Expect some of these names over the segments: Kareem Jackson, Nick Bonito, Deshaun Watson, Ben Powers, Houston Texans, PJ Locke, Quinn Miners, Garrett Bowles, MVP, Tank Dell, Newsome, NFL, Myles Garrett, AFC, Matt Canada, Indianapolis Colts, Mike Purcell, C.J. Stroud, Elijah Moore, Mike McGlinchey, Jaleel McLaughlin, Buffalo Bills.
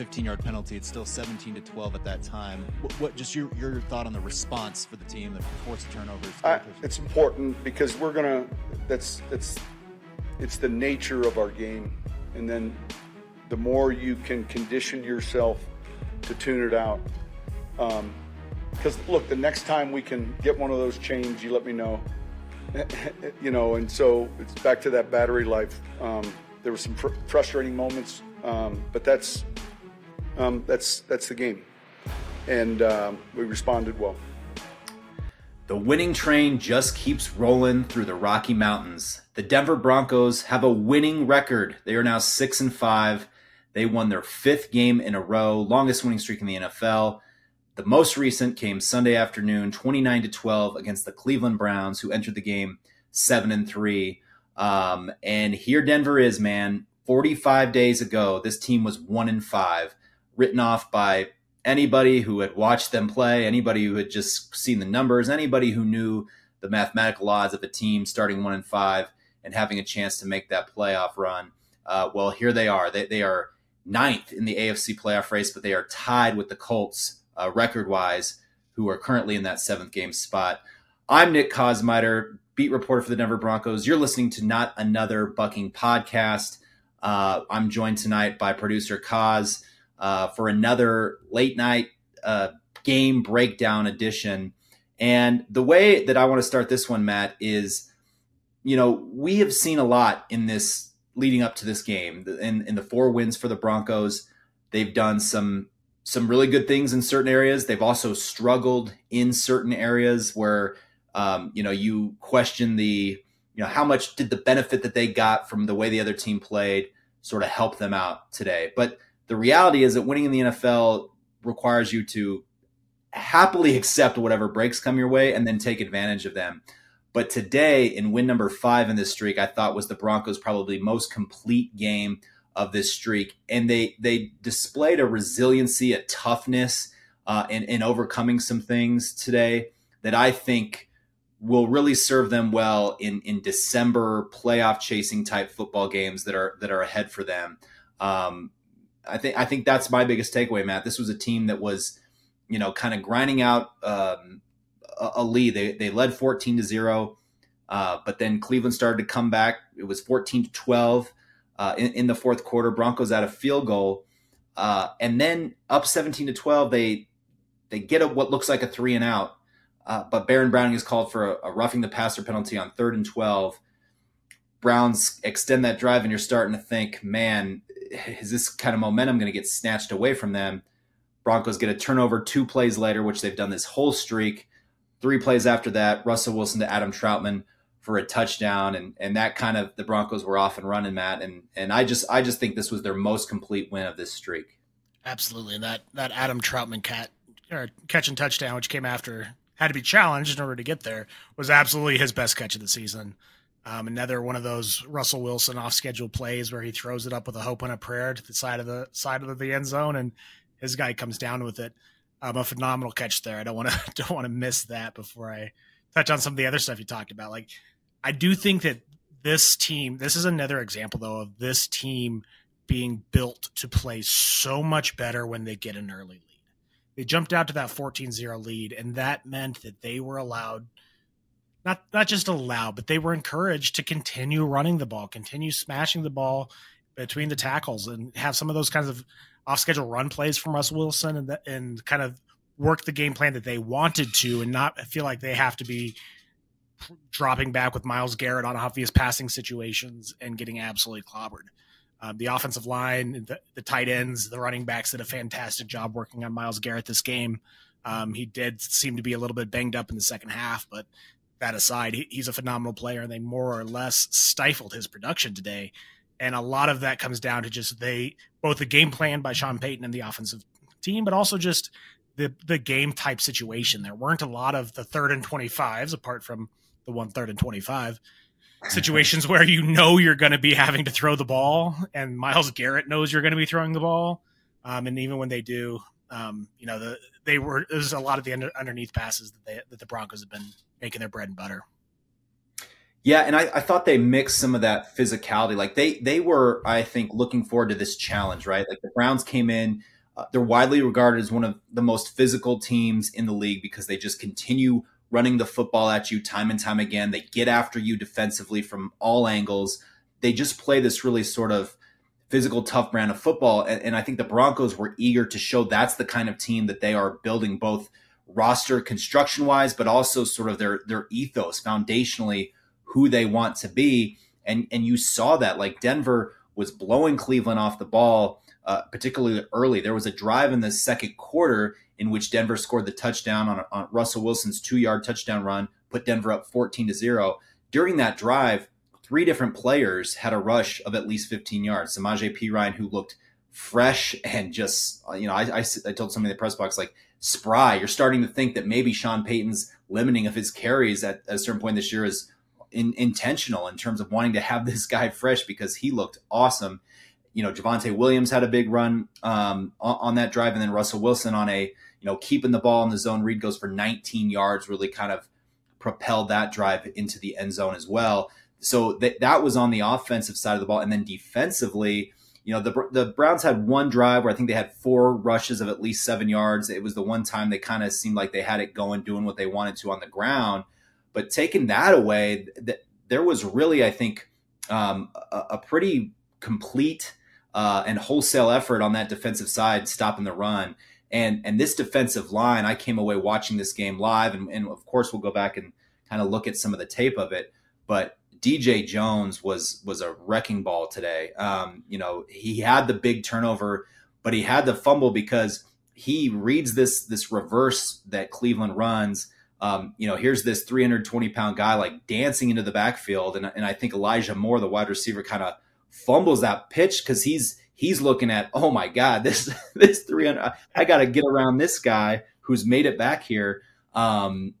15-yard penalty. It's still 17-12 at that time. What just your thought on the response for the team that forced the turnovers? It's important because we're gonna. It's the nature of our game, and then the more you can condition yourself to tune it out. Because look, the next time we can get one of those changed, you let me know. You know, and so it's back to that battery life. There were some frustrating moments, but that's the game, and we responded well. The winning train just keeps rolling through the Rocky Mountains. The Denver Broncos have a winning record. They are now 6-5. They won their fifth game in a row, longest winning streak in the NFL. The most recent came Sunday afternoon, 29-12 against the Cleveland Browns, who entered the game 7-3. And here Denver is, man. 45 days ago, this team was 1-5, written off by anybody who had watched them play, anybody who had just seen the numbers, anybody who knew the mathematical odds of a team starting 1-5 and having a chance to make that playoff run. Well, here they are. They are ninth in the AFC playoff race, but they are tied with the Colts record-wise, who are currently in that seventh game spot. I'm Nick Kosmider, beat reporter for the Denver Broncos. You're listening to Not Another Bucking Podcast. I'm joined tonight by producer Kaz for another late-night game breakdown edition. And the way that I want to start this one, Matt, is, you know, we have seen a lot in this leading up to this game. In the four wins for the Broncos, they've done some really good things in certain areas. They've also struggled in certain areas where, you question the, how much did the benefit that they got from the way the other team played sort of help them out today. But the reality is that winning in the NFL requires you to happily accept whatever breaks come your way and then take advantage of them. But today, in win number 5 in this streak, I thought was the Broncos' probably most complete game of this streak, and they displayed a resiliency, a toughness in overcoming some things today that I think will really serve them well in December playoff chasing type football games that are ahead for them. I think that's my biggest takeaway, Matt. This was a team that was, kind of grinding out a lead. They led 14-0, but then Cleveland started to come back. It was 14-12. In the fourth quarter, Broncos had a field goal, and then up 17-12, they get what looks like a 3-and-out, but Baron Browning is called for a roughing the passer penalty on 3rd and 12. Browns extend that drive, and you're starting to think, man, is this kind of momentum going to get snatched away from them? Broncos get a turnover 2 plays later, which they've done this whole streak. 3 plays after that, Russell Wilson to Adam Troutman for a touchdown, and that kind of, the Broncos were off and running, Matt. And I just think this was their most complete win of this streak. Absolutely. And that Adam Troutman catch and touchdown, which came after, had to be challenged in order to get there, was absolutely his best catch of the season. Another one of those Russell Wilson off schedule plays where he throws it up with a hope and a prayer to the side of the end zone, and his guy comes down with it. A phenomenal catch there. I don't want to miss that before I touch on some of the other stuff you talked about. Like, I do think that this team, this is another example, though, of this team being built to play so much better when they get an early lead. They jumped out to that 14-0 lead, and that meant that they were allowed, not just allowed, but they were encouraged to continue running the ball, continue smashing the ball between the tackles, and have some of those kinds of off-schedule run plays from Russell Wilson and kind of work the game plan that they wanted to, and not feel like they have to be dropping back with Myles Garrett on obvious passing situations and getting absolutely clobbered. The offensive line, the tight ends, the running backs did a fantastic job working on Myles Garrett this game. He did seem to be a little bit banged up in the second half, but that aside, he's a phenomenal player, and they more or less stifled his production today. And a lot of that comes down to just both the game plan by Sean Payton and the offensive team, but also just the game type situation. There weren't a lot of the 3rd and 25s apart from the 3rd and 25 situations where you're going to be having to throw the ball, and Myles Garrett knows you're going to be throwing the ball. And even when they do, there's a lot of the underneath passes that the Broncos have been making their bread and butter. Yeah, and I thought they mixed some of that physicality. Like they were, I think, looking forward to this challenge, right? Like the Browns came in, they're widely regarded as one of the most physical teams in the league because they just continue running the football at you time and time again. They get after you defensively from all angles. They just play this really sort of physical, tough brand of football. And I think the Broncos were eager to show that's the kind of team that they are building, both roster construction-wise, but also sort of their ethos foundationally, who they want to be. And you saw that, like Denver was blowing Cleveland off the ball, particularly early. There was a drive in the second quarter in which Denver scored the touchdown on Russell Wilson's 2-yard touchdown run, put Denver up 14-0. During that drive, three different players had a rush of at least 15 yards. Samaje Perine, who looked fresh and just, you know, I told somebody in the press box, like, spry. You're starting to think that maybe Sean Payton's limiting of his carries at a certain point this year is intentional in terms of wanting to have this guy fresh, because he looked awesome. You know, Javonte Williams had a big run on that drive, and then Russell Wilson on a, you know, keeping the ball in the zone read goes for 19 yards, really kind of propelled that drive into the end zone as well. So that was on the offensive side of the ball. And then defensively, you know, the Browns had one drive where I think they had four rushes of at least 7 yards. It was the one time they kind of seemed like they had it going, doing what they wanted to on the ground. But taking that away, there was really, I think, a pretty complete and wholesale effort on that defensive side, stopping the run. And this defensive line, I came away watching this game live, and of course we'll go back and kind of look at some of the tape of it. But DJ Jones was a wrecking ball today. You know, he had the big turnover, but he had the fumble because he reads this reverse that Cleveland runs. You know, here's this 320-pound guy like dancing into the backfield. And I think Elijah Moore, the wide receiver, kind of fumbles that pitch because he's looking at, oh my God, this 300, I got to get around this guy who's made it back here. And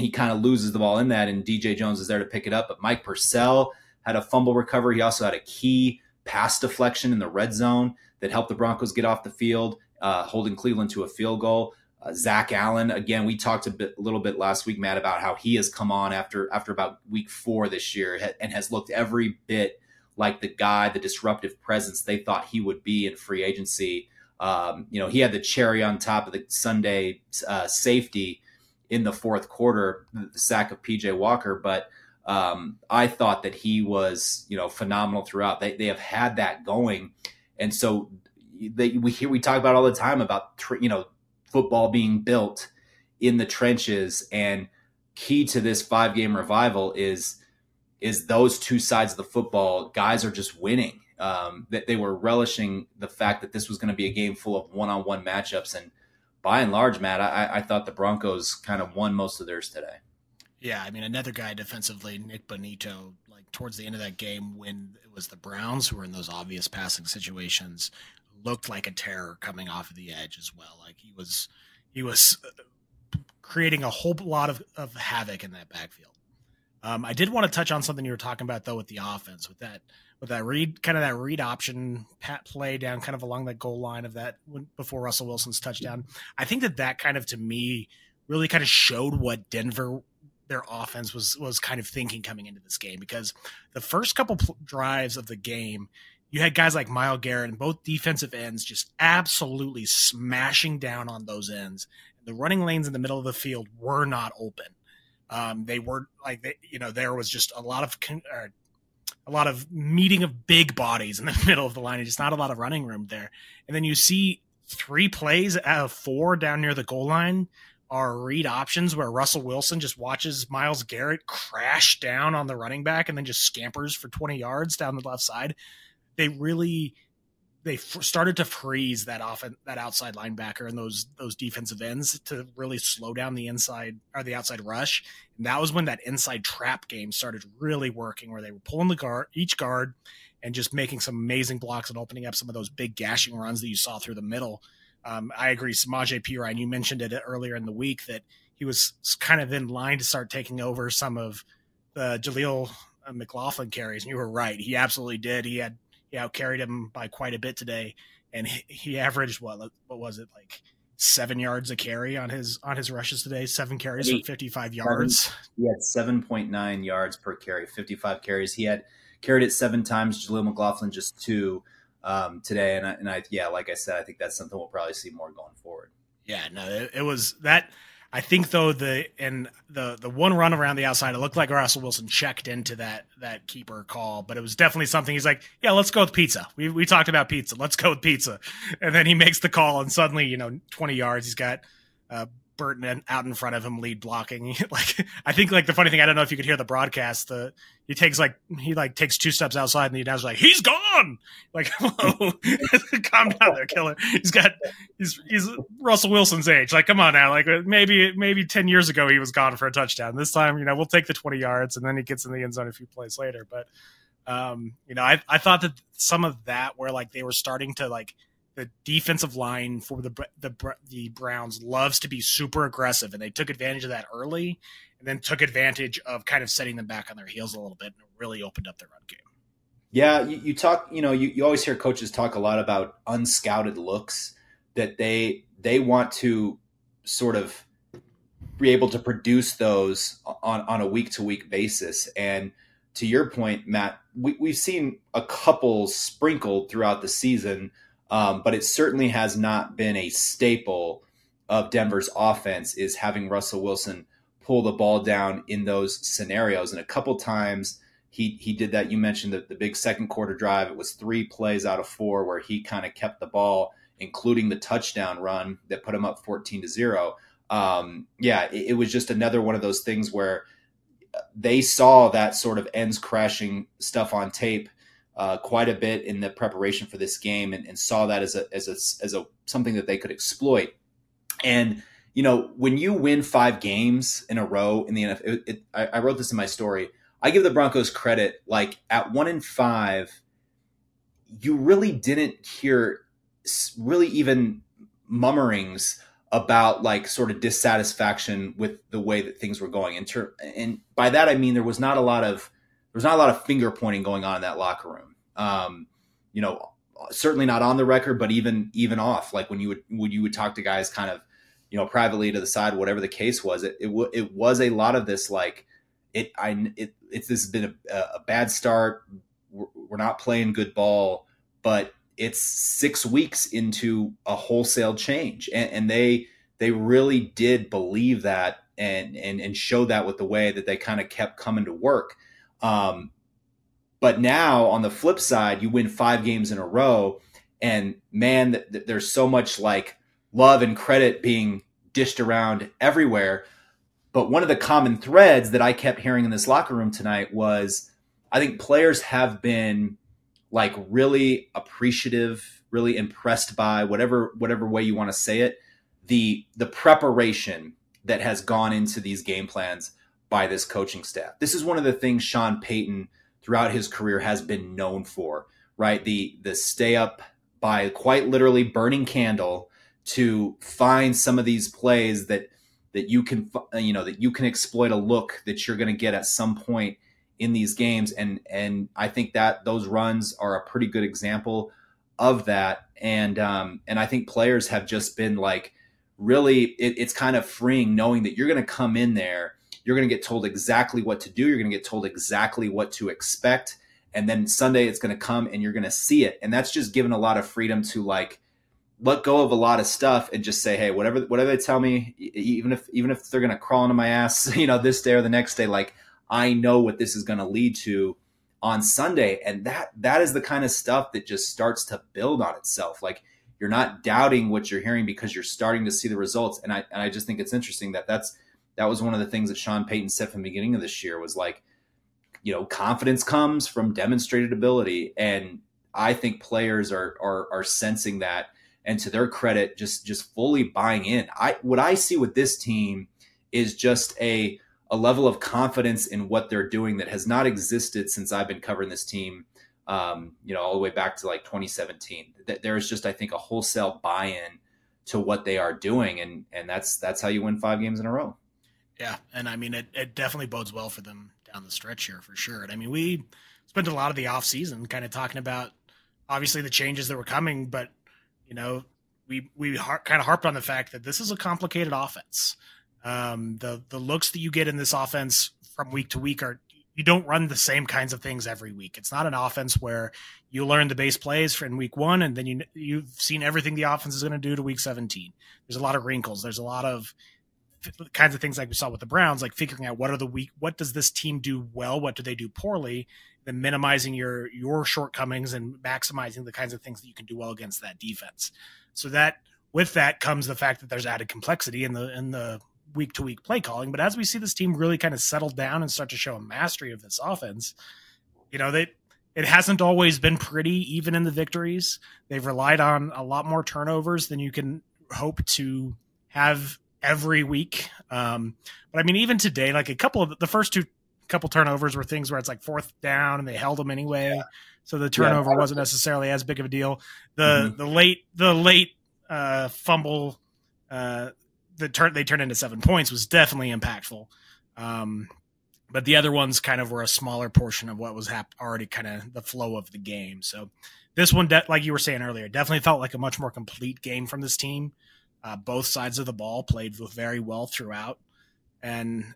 he kind of loses the ball in that, and DJ Jones is there to pick it up. But Mike Purcell had a fumble recovery. He also had a key pass deflection in the red zone that helped the Broncos get off the field, holding Cleveland to a field goal. Zach Allen, again, we talked a little bit last week, Matt, about how he has come on after about week 4 this year and has looked every bit like the guy, the disruptive presence they thought he would be in free agency. You know, he had the cherry on top of the Sunday safety in the fourth quarter, the sack of PJ Walker. But I thought that he was, you know, phenomenal throughout. They have had that going. And so we talk about all the time about, you know, football being built in the trenches, and key to this 5-game revival is those two sides of the football. Guys are just winning. That they were relishing the fact that this was going to be a game full of one-on-one matchups. And by and large, Matt, I thought the Broncos kind of won most of theirs today. Yeah. I mean, another guy defensively, Nick Bonito, like towards the end of that game, when it was the Browns who were in those obvious passing situations, looked like a terror coming off of the edge as well. Like he was creating a whole lot of havoc in that backfield. I did want to touch on something you were talking about though, with the offense, with that read, kind of that read option pat play down kind of along that goal line of that before Russell Wilson's touchdown. I think that kind of, to me, really kind of showed what Denver, their offense was kind of thinking coming into this game, because the first couple drives of the game, you had guys like Myles Garrett and both defensive ends just absolutely smashing down on those ends. The running lanes in the middle of the field were not open. They were like, there was just a lot of meeting of big bodies in the middle of the line, and just not a lot of running room there. And then you see 3 plays out of 4 down near the goal line are read options where Russell Wilson just watches Myles Garrett crash down on the running back and then just scampers for 20 yards down the left side. They started to freeze that outside linebacker and those defensive ends to really slow down the inside or the outside rush. And that was when that inside trap game started really working, where they were pulling each guard and just making some amazing blocks and opening up some of those big gashing runs that you saw through the middle. I agree. Samaje Perine, you mentioned it earlier in the week that he was kind of in line to start taking over some of the Jaleel McLaughlin carries. And you were right. He absolutely did. He outcarried him by quite a bit today, and he averaged, what was it, like 7 yards a carry on his rushes today, 7 carries for 55 yards. He had 7.9 yards per carry, 55 carries. He had carried it 7 times. Jaleel McLaughlin just 2 today. And I, yeah, like I said, I think that's something we'll probably see more going forward. Yeah, no, it was that. I think though the one run around the outside, it looked like Russell Wilson checked into that keeper call, but it was definitely something. He's like, yeah, let's go with pizza. We talked about pizza. Let's go with pizza. And then he makes the call, and suddenly, 20 yards, he's got Burton out in front of him, lead blocking. I think the funny thing, I don't know if you could hear the broadcast, he takes 2 steps outside, and the announcer's like, he's gone. Whoa, calm down there, killer. He's Russell Wilson's age. Come on now. Maybe 10 years ago he was gone for a touchdown. This time, we'll take the 20 yards, and then he gets in the end zone a few plays later. But I thought that some of that where they were starting to the defensive line for the Browns loves to be super aggressive, and they took advantage of that early and then took advantage of kind of setting them back on their heels a little bit, and it really opened up their run game. Yeah, you talk, you always hear coaches talk a lot about unscouted looks, that they want to sort of be able to produce those on a week-to-week basis. And to your point, Matt, we've seen a couple sprinkled throughout the season, but it certainly has not been a staple of Denver's offense, is having Russell Wilson pull the ball down in those scenarios. And a couple times he did that. You mentioned the big second quarter drive. It was 3 plays out of 4 where he kind of kept the ball, including the touchdown run that put him up 14-0. It was just another one of those things where they saw that sort of ends crashing stuff on tape quite a bit in the preparation for this game, and saw that as something that they could exploit. And when you win 5 games in a row in the NFL, I wrote this in my story. I give the Broncos credit. At 1-5, you really didn't hear really even mummerings about sort of dissatisfaction with the way that things were going. And by that I mean there was not a lot of finger pointing going on in that locker room. Certainly not on the record, but even off, when you would talk to guys kind of, privately to the side, whatever the case was, it was a lot of this, this has been a bad start. We're not playing good ball, but it's 6 weeks into a wholesale change. And they really did believe that and showed that with the way that they kind of kept coming to work. But now on the flip side, you win 5 games in a row, and man, there's so much love and credit being dished around everywhere. But one of the common threads that I kept hearing in this locker room tonight was, I think players have been really appreciative, really impressed by whatever way you want to say it, the preparation that has gone into these game plans by this coaching staff. This is one of the things Sean Payton throughout his career has been known for, right? The stay up by quite literally burning candle to find some of these plays that you can, that you can exploit a look that you're going to get at some point in these games. And I think that those runs are a pretty good example of that. And I think players have just been really, it's kind of freeing knowing that you're going to come in there, you're going to get told exactly what to do. You're going to get told exactly what to expect. And then Sunday it's going to come and you're going to see it. And that's just given a lot of freedom to let go of a lot of stuff and just say, hey, whatever they tell me, even if they're going to crawl into my ass, this day or the next day, I know what this is going to lead to on Sunday. And that is the kind of stuff that just starts to build on itself. You're not doubting what you're hearing because you're starting to see the results. And I just think it's interesting that was one of the things that Sean Payton said from the beginning of this year was confidence comes from demonstrated ability. And I think players are sensing that, and to their credit, just fully buying in. What I see with this team is just a level of confidence in what they're doing that has not existed since I've been covering this team, all the way back to 2017. There is just, I think, a wholesale buy-in to what they are doing. And that's how you win 5 games in a row. Yeah, and I mean, it definitely bodes well for them down the stretch here for sure. And I mean, we spent a lot of the offseason kind of talking about, obviously, the changes that were coming, but we kind of harped on the fact that this is a complicated offense. The looks that you get in this offense from week to week are, you don't run the same kinds of things every week. It's not an offense where you learn the base plays for in week one, and then you've seen everything the offense is going to do to week 17. There's a lot of wrinkles. There's a lot of kinds of things like we saw with the Browns, like figuring out what does this team do well? What do they do poorly? Then minimizing your shortcomings and maximizing the kinds of things that you can do well against that defense. So that with that comes the fact that there's added complexity in the week to week play calling. But as we see this team really kind of settle down and start to show a mastery of this offense, it hasn't always been pretty, even in the victories. They've relied on a lot more turnovers than you can hope to have every week. But I mean, even today, like the first couple turnovers were things where it's like fourth down and they held them anyway. Yeah. So the turnover wasn't necessarily as big of a deal. The late fumble, they turned into 7 points, was definitely impactful. But the other ones kind of were a smaller portion of what was already kind of the flow of the game. So this one, like you were saying earlier, definitely felt like a much more complete game from this team. Both sides of the ball played very well throughout. And,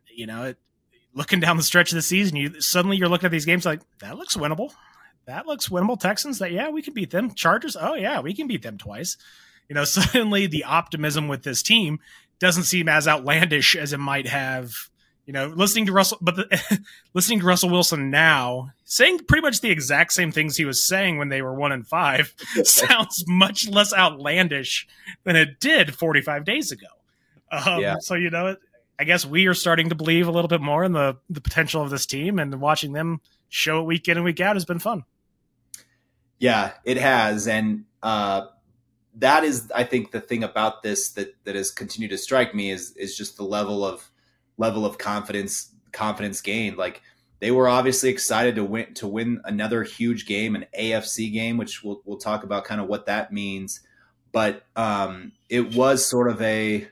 looking down the stretch of the season, you're looking at these games like, that looks winnable. Texans, we can beat them. Chargers, we can beat them twice. Suddenly the optimism with this team doesn't seem as outlandish as it might have, listening to Russell Wilson now saying pretty much the exact same things he was saying when they were 1-5 sounds much less outlandish than it did 45 days ago. So, I guess we are starting to believe a little bit more in the potential of this team, and watching them show it week in and week out has been fun. Yeah, it has. And, that is, I think, the thing about this that has continued to strike me is just the level of confidence gained. Like, they were obviously excited to win another huge game, an AFC game, which we'll talk about kind of what that means. But it was sort of a,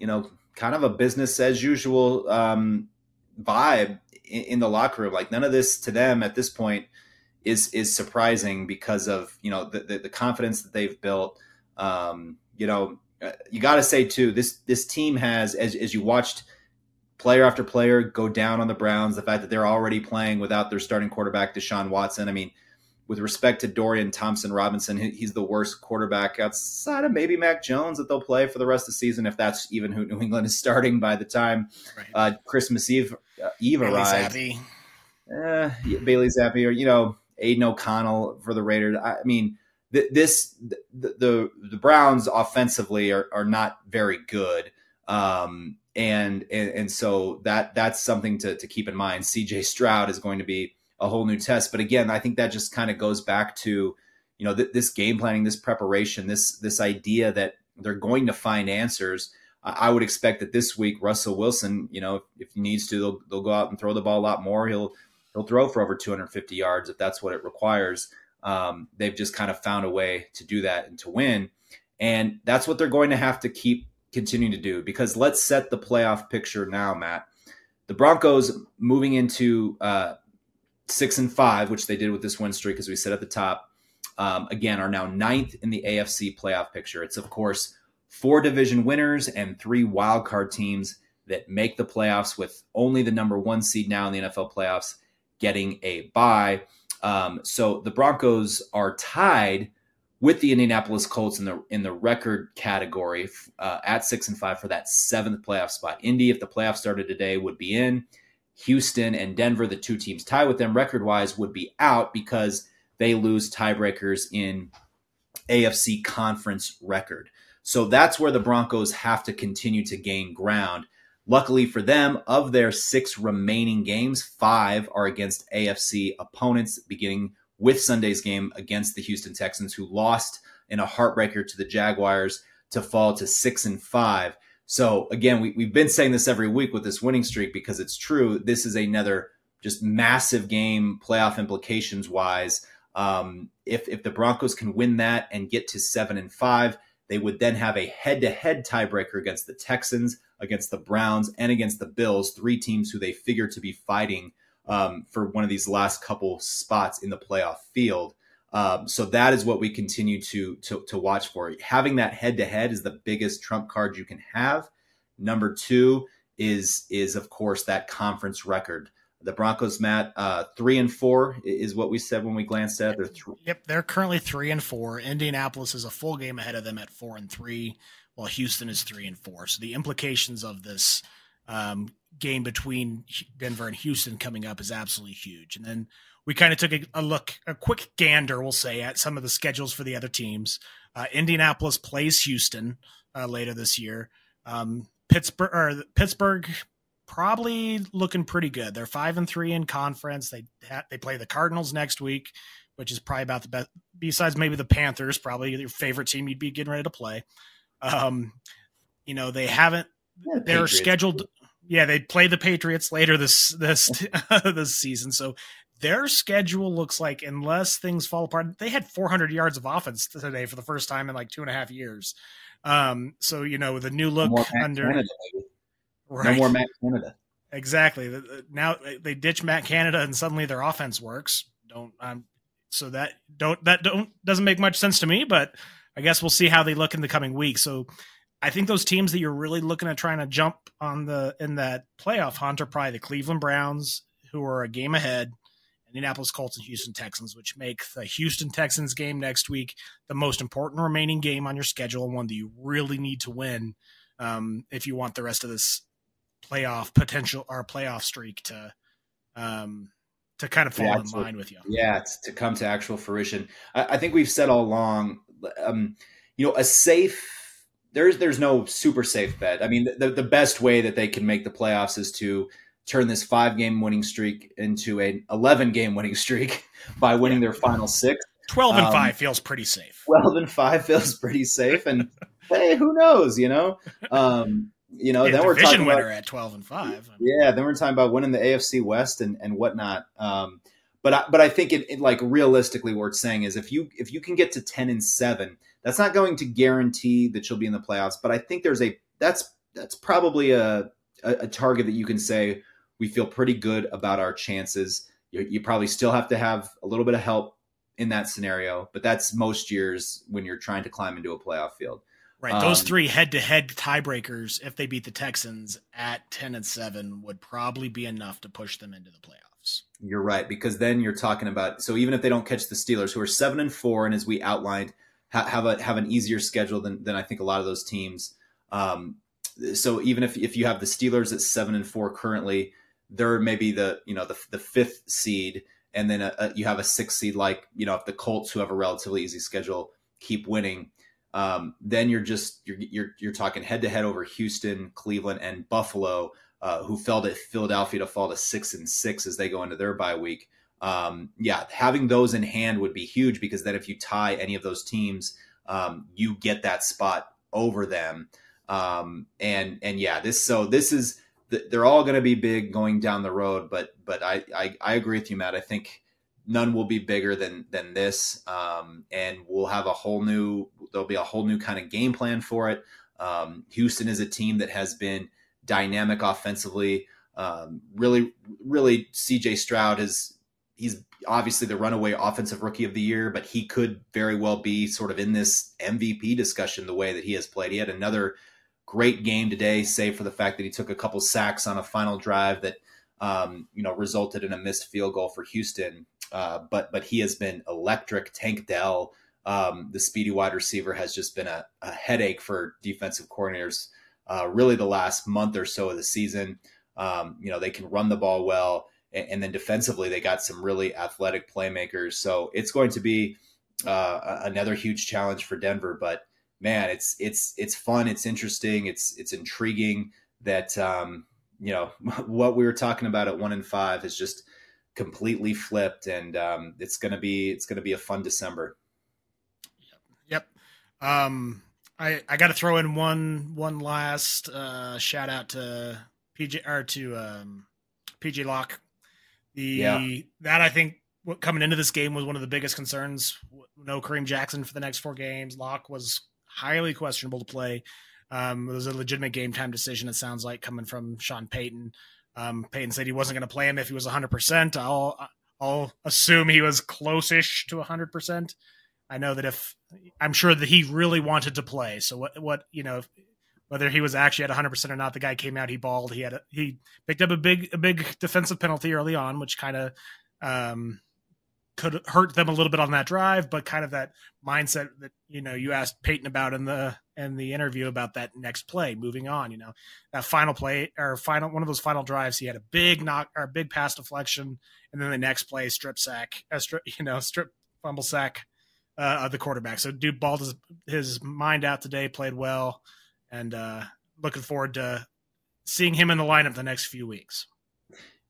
kind of a business as usual vibe in the locker room. Like, none of this to them at this point is surprising because of, the confidence that they've built. You got to say too, this team has, as you watched player after player go down on the Browns, the fact that they're already playing without their starting quarterback, Deshaun Watson. I mean, with respect to Dorian Thompson Robinson, he's the worst quarterback outside of maybe Mac Jones that they'll play for the rest of the season, if that's even who New England is starting by the time Christmas Eve arrives. Bailey Zappi, or, Aiden O'Connell for the Raiders. I mean, the Browns offensively are not very good, and so that's something to keep in mind. C.J. Stroud is going to be a whole new test, but again, I think that just kind of goes back to this game planning, this preparation, this idea that they're going to find answers. I would expect that this week Russell Wilson, if he needs to, they'll go out and throw the ball a lot more. He'll throw for over 250 yards if that's what it requires. They've just kind of found a way to do that and to win. And that's what they're going to have to keep continuing to do, because let's set the playoff picture now, Matt. The Broncos moving into 6-5, which they did with this win streak, as we said at the top, again, are now 9th in the AFC playoff picture. It's, of course, 4 division winners and 3 wildcard teams that make the playoffs, with only the number 1 seed now in the NFL playoffs getting a bye. So the Broncos are tied with the Indianapolis Colts in the record category at 6-5 for that 7th playoff spot. Indy, if the playoffs started today, would be in. Houston and Denver, the 2 teams tied with them record-wise, would be out because they lose tiebreakers in AFC conference record. So that's where the Broncos have to continue to gain ground. Luckily for them, of their 6 remaining games, 5 are against AFC opponents, beginning with Sunday's game against the Houston Texans, who lost in a heartbreaker to the Jaguars to fall to 6-5. So again, we've been saying this every week with this winning streak, because it's true. This is another just massive game, playoff implications wise. If the Broncos can win that and get to 7-5, they would then have a head-to-head tiebreaker against the Texans, against the Browns, and against the Bills, 3 teams who they figure to be fighting for one of these last couple spots in the playoff field. So that is what we continue to watch for. Having that head-to-head is the biggest trump card you can have. Number two is of course that conference record. The Broncos, Matt, 3-4 is what we said when we glanced at it. Yep, they're currently 3-4. Indianapolis is a full game ahead of them at 4-3, while Houston is 3-4. So the implications of this game between Denver and Houston coming up is absolutely huge. And then we kind of took a look, a quick gander, we'll say, at some of the schedules for the other teams. Indianapolis plays Houston later this year. Pittsburgh. Probably looking pretty good. They're 5-3 in conference. They play the Cardinals next week, which is probably about the best, besides maybe the Panthers, probably your favorite team you'd be getting ready to play. They haven't. Yeah, they're Patriots. Scheduled. Yeah, they play the Patriots later this season. So their schedule looks like, unless things fall apart, they had 400 yards of offense today for the first time in like 2.5 years. So the new look under. Canada. Right. No more Matt Canada. Exactly. Now they ditch Matt Canada, and suddenly their offense works. Doesn't make much sense to me. But I guess we'll see how they look in the coming week. So I think those teams that you're really looking at trying to jump on in that playoff hunt are probably the Cleveland Browns, who are a game ahead, Indianapolis Colts, and Houston Texans, which make the Houston Texans game next week the most important remaining game on your schedule, and one that you really need to win if you want the rest of this playoff potential or playoff streak to kind of fall in line with you. Yeah. It's to come to actual fruition. I think we've said all along, there's no super safe bet. I mean, the best way that they can make the playoffs is to turn this 5-game winning streak into an 11-game winning streak by winning their final 6. 12-5 feels pretty safe. 12-5 feels pretty safe. And hey, who knows, then we're talking winner about, at 12-5. Yeah, then we're talking about winning the AFC West and whatnot. But I think it like realistically, what it's saying is if you can get to 10-7, that's not going to guarantee that you'll be in the playoffs. But I think that's probably a target that you can say we feel pretty good about our chances. You probably still have to have a little bit of help in that scenario, but that's most years when you're trying to climb into a playoff field. Right, those three head-to-head tiebreakers, if they beat the Texans at 10-7, would probably be enough to push them into the playoffs. You're right, because then you're talking about, so even if they don't catch the Steelers, who are 7-4, and as we outlined, have an easier schedule than I think a lot of those teams. So even if you have the Steelers at 7-4 currently, they're maybe the 5th seed, and then you have a 6th seed, if the Colts, who have a relatively easy schedule, keep winning. Then you're talking head-to-head over Houston, Cleveland, and Buffalo, who fell to Philadelphia to fall to 6-6 as they go into their bye week. Having those in hand would be huge, because then if you tie any of those teams, you get that spot over them. They're all going to be big going down the road, but I agree with you, Matt. I think none will be bigger than this, and we'll have there'll be a whole new kind of game plan for it. Houston is a team that has been dynamic offensively. Really, really, C.J. Stroud he's obviously the runaway offensive rookie of the year, but he could very well be sort of in this MVP discussion the way that he has played. He had another great game today, save for the fact that he took a couple sacks on a final drive that resulted in a missed field goal for Houston. But he has been electric. Tank Dell, the speedy wide receiver, has just been a headache for defensive coordinators really the last month or so of the season. They can run the ball well, and then defensively they got some really athletic playmakers. So it's going to be another huge challenge for Denver. But man, it's fun. It's interesting. It's intriguing that what we were talking about at 1-5 is just completely flipped, and it's gonna be a fun December. Yep. I got to throw in one last shout out to PJ Locke. That I think coming into this game was one of the biggest concerns. No Kareem Jackson for the next 4 games. Locke was highly questionable to play. It was a legitimate game time decision, it sounds like, coming from Sean Payton. Payton said he wasn't going to play him if he was 100%. All I'll assume he was close-ish to 100%. I know that I'm sure that he really wanted to play. So whether he was actually at 100% or not, the guy came out, he balled. He picked up a big defensive penalty early on, which kind of could hurt them a little bit on that drive, but kind of that mindset that, you asked Peyton about in the interview about that next play, moving on, that final play or one of those final drives, he had a big knock or a big pass deflection. And then the next play, strip fumble sack of the quarterback. So dude balled his mind out today, played well, and looking forward to seeing him in the lineup the next few weeks.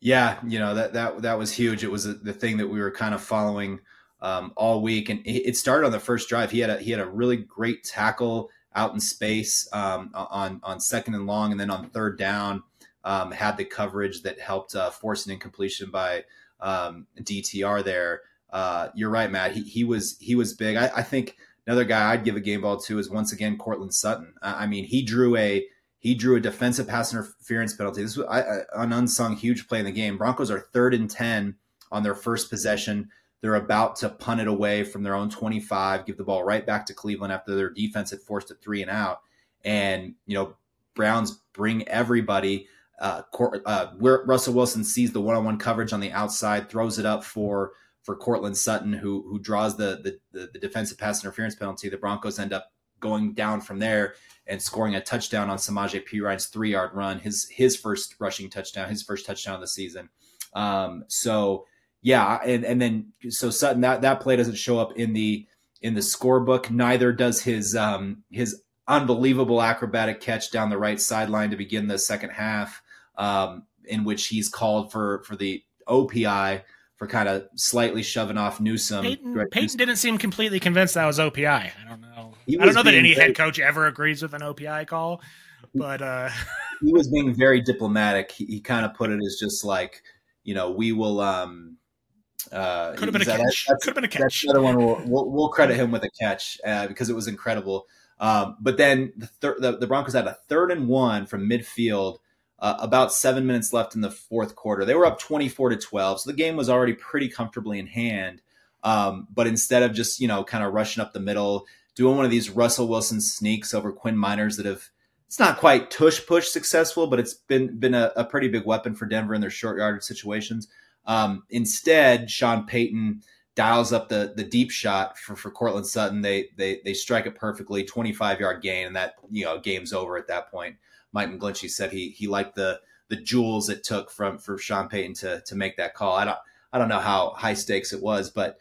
Yeah, that was huge. It was the thing that we were kind of following all week, and it started on the first drive. He had a really great tackle out in space on second and long, and then on third down had the coverage that helped force an incompletion by DTR there. You're right, Matt. He was big. I think another guy I'd give a game ball to is once again Cortland Sutton. I mean, he drew a defensive pass interference penalty. This was an unsung huge play in the game. Broncos are 3rd and 10 on their first possession. They're about to punt it away from their own 25, give the ball right back to Cleveland after their defense had forced a 3 and out. And, Browns bring everybody. Where Russell Wilson sees the one-on-one coverage on the outside, throws it up for Cortland Sutton, who draws the defensive pass interference penalty. The Broncos end up going down from there and scoring a touchdown on Samaje Perine's 3-yard run, his first rushing touchdown, his first touchdown of the season. So Sutton, that play doesn't show up in the scorebook. Neither does his unbelievable acrobatic catch down the right sideline to begin the second half, in which he's called for the OPI for kind of slightly shoving off Newsome. Peyton didn't seem completely convinced that was OPI. I don't know. I don't know that any head coach ever agrees with an OPI call, but he was being very diplomatic. He kind of put it as just like, we will. Could have been a catch. Could have been a catch. The other one we'll credit him with a catch because it was incredible. But then the Broncos had a 3rd and 1 from midfield. About 7 minutes left in the fourth quarter. They were up 24-12, so the game was already pretty comfortably in hand. But instead of just, kind of rushing up the middle, doing one of these Russell Wilson sneaks over Quinn Miners that have, it's not quite tush-push successful, but it's been a pretty big weapon for Denver in their short yardage situations. Instead, Sean Payton dials up the deep shot for Cortland Sutton. They strike it perfectly, 25-yard gain, and that, game's over at that point. Mike McGlinchey said he liked the jewels it took for Sean Payton to make that call. I don't know how high stakes it was, but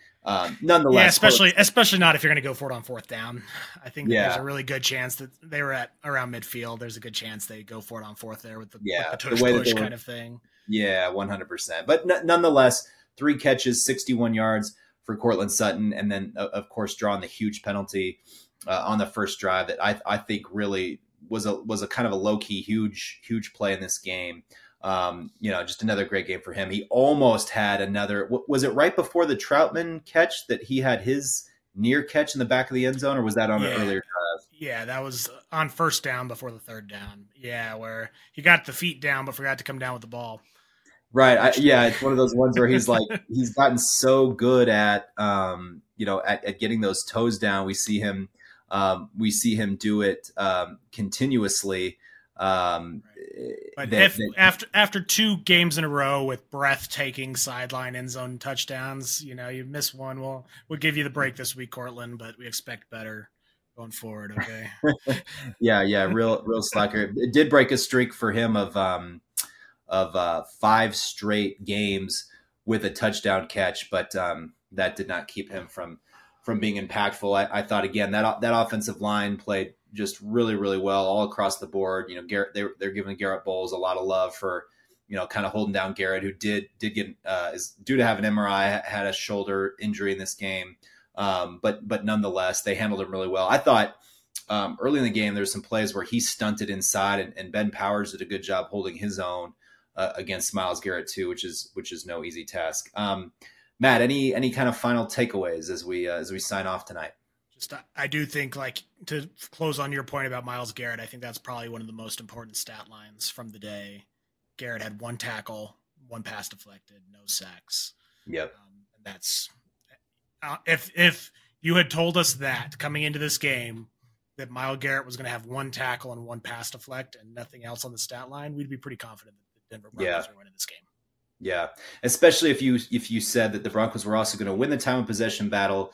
nonetheless, yeah, especially not if you're going to go for it on fourth down. I think there's a really good chance that they were at around midfield. There's a good chance they go for it on fourth there with the push kind of thing. Yeah, 100%. But nonetheless, 3 catches, 61 yards for Cortland Sutton, and then of course drawing the huge penalty on the first drive that I think really was a kind of a low-key huge play in this game. Just another great game for him. He almost had another, was it right before the Troutman catch that he had his near catch in the back of the end zone, or was that on an earlier drive? Yeah, that was on first down before the third down. Yeah, where he got the feet down but forgot to come down with the ball. Right. It's one of those ones where he's like, he's gotten so good at getting those toes down. We see him do it continuously. But after 2 games in a row with breathtaking sideline end zone touchdowns, you miss one, we'll give you the break this week, Cortland, but we expect better going forward. Okay. yeah, real slacker. It did break a streak for him of 5 straight games with a touchdown catch, but that did not keep him from being impactful. I thought, again, that offensive line played just really, really well all across the board. Garrett, they're giving Garrett Bowles a lot of love for, kind of holding down Garrett, who did get, is due to have an MRI, had a shoulder injury in this game. But nonetheless, they handled him really well. I thought early in the game, there were some plays where he stunted inside, and Ben Powers did a good job holding his own against Myles Garrett too, which is no easy task. Matt, any kind of final takeaways as we sign off tonight? Just, I do think, like, to close on your point about Myles Garrett, I think that's probably one of the most important stat lines from the day. Garrett had 1 tackle, 1 pass deflected, no sacks. Yep. And that's if you had told us that coming into this game, that Myles Garrett was going to have one tackle and one pass deflect and nothing else on the stat line, we'd be pretty confident that the Denver Broncos were winning this game. Yeah, especially if you said that the Broncos were also going to win the time of possession battle.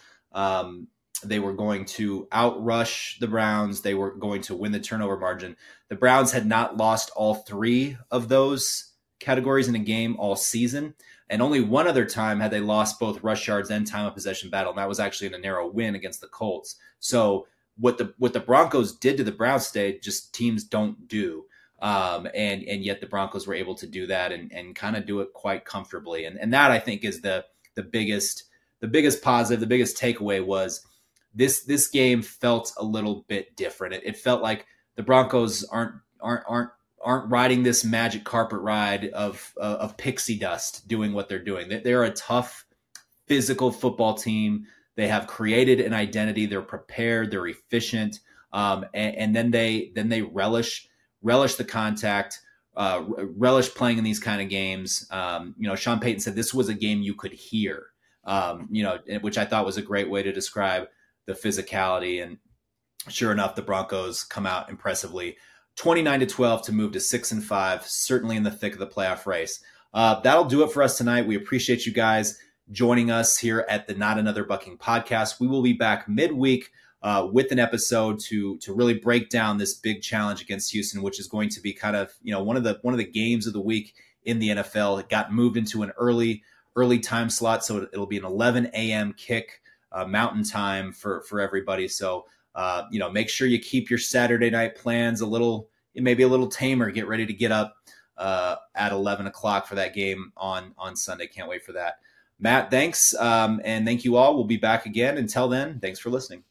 They were going to outrush the Browns. They were going to win the turnover margin. The Browns had not lost all three of those categories in a game all season. And only one other time had they lost both rush yards and time of possession battle. And that was actually in a narrow win against the Colts. So what the Broncos did to the Browns today, just teams don't do. And yet the Broncos were able to do that and kind of do it quite comfortably. And that I think is the biggest positive, the biggest takeaway was this game felt a little bit different. It felt like the Broncos aren't riding this magic carpet ride of pixie dust doing what they're doing. They're a tough physical football team. They have created an identity. They're prepared. They're efficient. And then they relish the contact, relish playing in these kind of games. Sean Payton said this was a game you could hear, which I thought was a great way to describe the physicality. And sure enough, the Broncos come out impressively 29-12 to move to 6-5, certainly in the thick of the playoff race. That'll do it for us tonight. We appreciate you guys joining us here at the Not Another Bucking Podcast. We will be back midweek with an episode to really break down this big challenge against Houston, which is going to be kind of, one of the games of the week in the NFL. It got moved into an early time slot, so it'll be an 11 a.m. kick Mountain Time for everybody. So, make sure you keep your Saturday night plans maybe a little tamer. Get ready to get up at 11 o'clock for that game on Sunday. Can't wait for that. Matt, thanks, and thank you all. We'll be back again. Until then, thanks for listening.